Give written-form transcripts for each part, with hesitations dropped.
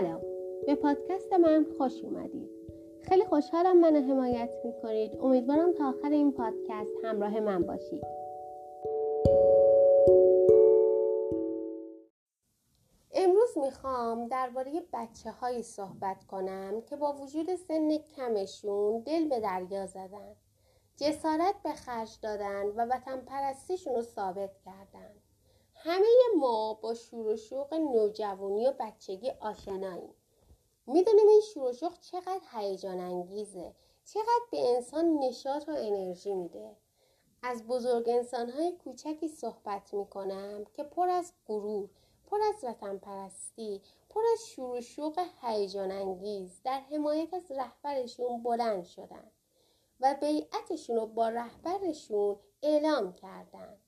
سلام، به پادکست من خوش اومدید. خیلی خوشحالم منو حمایت میکنید. امیدوارم تا آخر این پادکست همراه من باشید. امروز میخوام درباره بچه‌هایی صحبت کنم که با وجود سن کمشون دل به دریا زدن، جسارت به خرج دادن و وطن پرستیشون رو ثابت کردن. همه ما با شور و شوق نوجوانی و بچگی آشناییم. میدونیم این شور و شوق چقدر هیجان انگیزه، چقدر به انسان نشاط و انرژی میده. از بزرگ انسان‌های کوچکی صحبت میکنم که پر از غرور، پر از وطن پرستی، پر از شور و شوق هیجان انگیز در حمایت از رهبرشون بلند شدن و بیعتشون رو با رهبرشون اعلام کردن.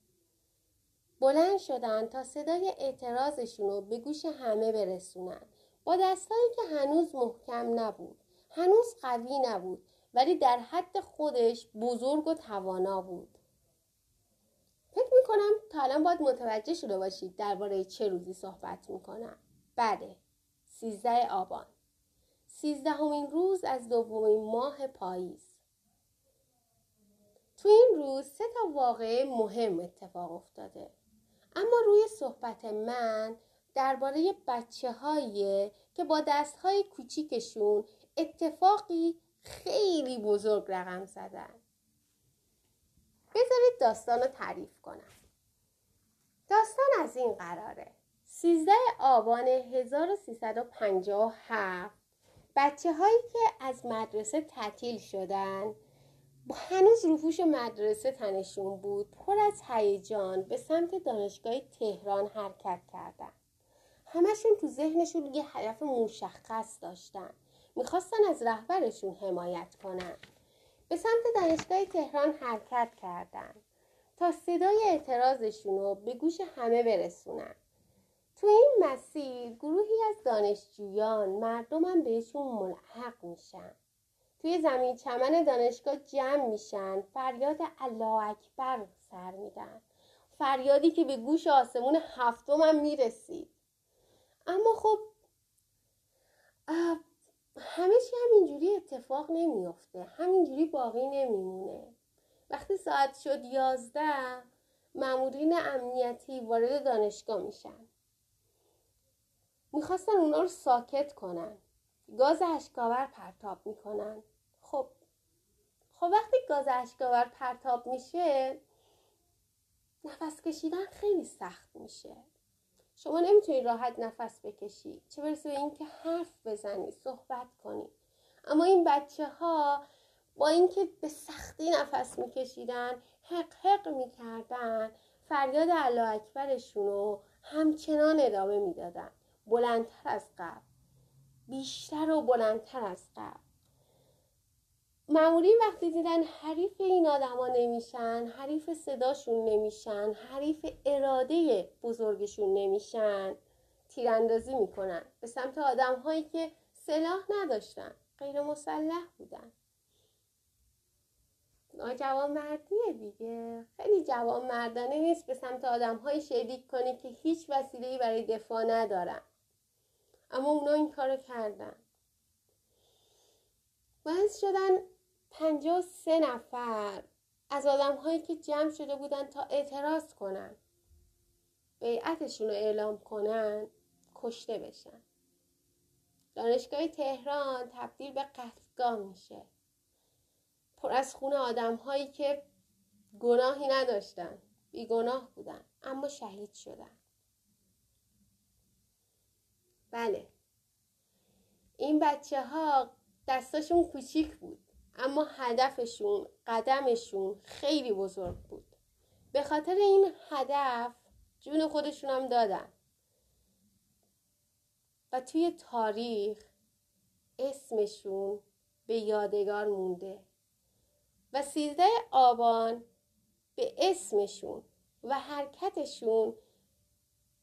بلند شدن تا صدای اعتراضشون رو به گوش همه برسونن، با دستایی که هنوز محکم نبود، هنوز قوی نبود، ولی در حد خودش بزرگ و توانا بود. فکر میکنم تا الان باید متوجه شده باشید درباره چه روزی صحبت میکنم. بله، 13 آبان، 13مین روز از دومین ماه پاییز. تو این روز 3 تا واقعه مهم اتفاق افتاده، اما روی صحبت من درباره بچه‌هایی که با دست‌های کوچیکشون اتفاقی خیلی بزرگ رقم زدن. بذارید داستان رو تعریف کنم. داستان از این قراره: 13 آبان 1357 بچه‌هایی که از مدرسه تعطیل شدن، هنوز روپوش مدرسه تنشون بود، پر از هیجان به سمت دانشگاه تهران حرکت کردن. همشون تو ذهنشون یه هدف مشخص داشتن، میخواستن از رهبرشون حمایت کنن. به سمت دانشگاه تهران حرکت کردن تا صدای اعتراضشون رو به گوش همه برسونن. تو این مسیر گروهی از دانشجویان، مردمم بهشون ملحق میشن. توی زمین چمن دانشگاه جمع میشن، فریاد الله اکبر سر میدن، فریادی که به گوش آسمون 7م هم میرسید. اما خب همه چی همینجوری اتفاق نمیفته، همینجوری باقی نمیمونه. وقتی ساعت شد 11، مامورین امنیتی وارد دانشگاه میشن. میخواستن اونا رو ساکت کنن، گاز اشک‌آور پرتاب میکنن. خب وقتی گاز اشک‌آور پرتاب میشه، نفس کشیدن خیلی سخت میشه. شما نمیتونی راحت نفس بکشی، چه برسه به اینکه حرف بزنی، صحبت کنی. اما این بچه‌ها با اینکه به سختی نفس میکشیدن، حق حق میکردن، فریاد الله اکبرشون رو همچنان ادامه میدادن، بلندتر از قبل، بیشتر و بلندتر از قبل. مامورین وقتی دیدن حریف این آدما نمیشن، حریف صداشون نمیشن، حریف اراده بزرگشون نمیشن، تیراندازی میکنن به سمت آدم‌هایی که سلاح نداشتن، غیر مسلح بودن. جوانمردیه دیگه، خیلی جوانمردانه نیست به سمت آدم‌های شلیک کنی که هیچ وسیله‌ای برای دفاع ندارن. اما اونا این کارو کردن. باعث شدن 53 نفر از آدم‌هایی که جمع شده بودن تا اعتراض کنن، بیعتشون رو اعلام کنن، کشته بشن. دانشگاه تهران تبدیل به قتلگاه میشه، پر از خون آدم‌هایی که گناهی نداشتن، بیگناه بودن اما شهید شدن. بله، این بچه‌ها دستاشون کوچیک بود، اما هدفشون، قدمشون خیلی بزرگ بود. به خاطر این هدف جون خودشون هم دادن و توی تاریخ اسمشون به یادگار مونده و 13 آبان به اسمشون و حرکتشون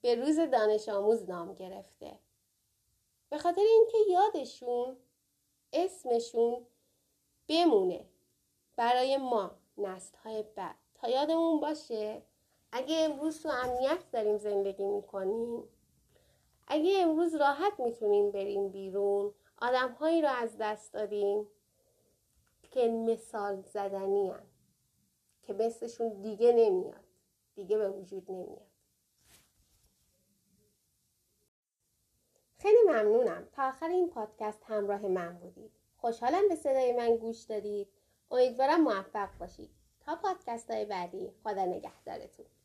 به روز دانش آموز نام گرفته، به خاطر اینکه یادشون، اسمشون بمونه برای ما، نسل‌های بعد. تا یادمون باشه اگه امروز تو امنیت داریم زندگی میکنیم، اگه امروز راحت میتونیم بریم بیرون، آدم‌هایی رو از دست دادیم که مثال زدنی هن، که مثلشون دیگه نمیاد، دیگه به وجود نمیاد. خیلی ممنونم تا آخر این پادکست همراه من بودید. خوشحالم به صدای من گوش دادید. امیدوارم موفق باشید. تا پادکست‌های بعدی، خدا نگهدارتون.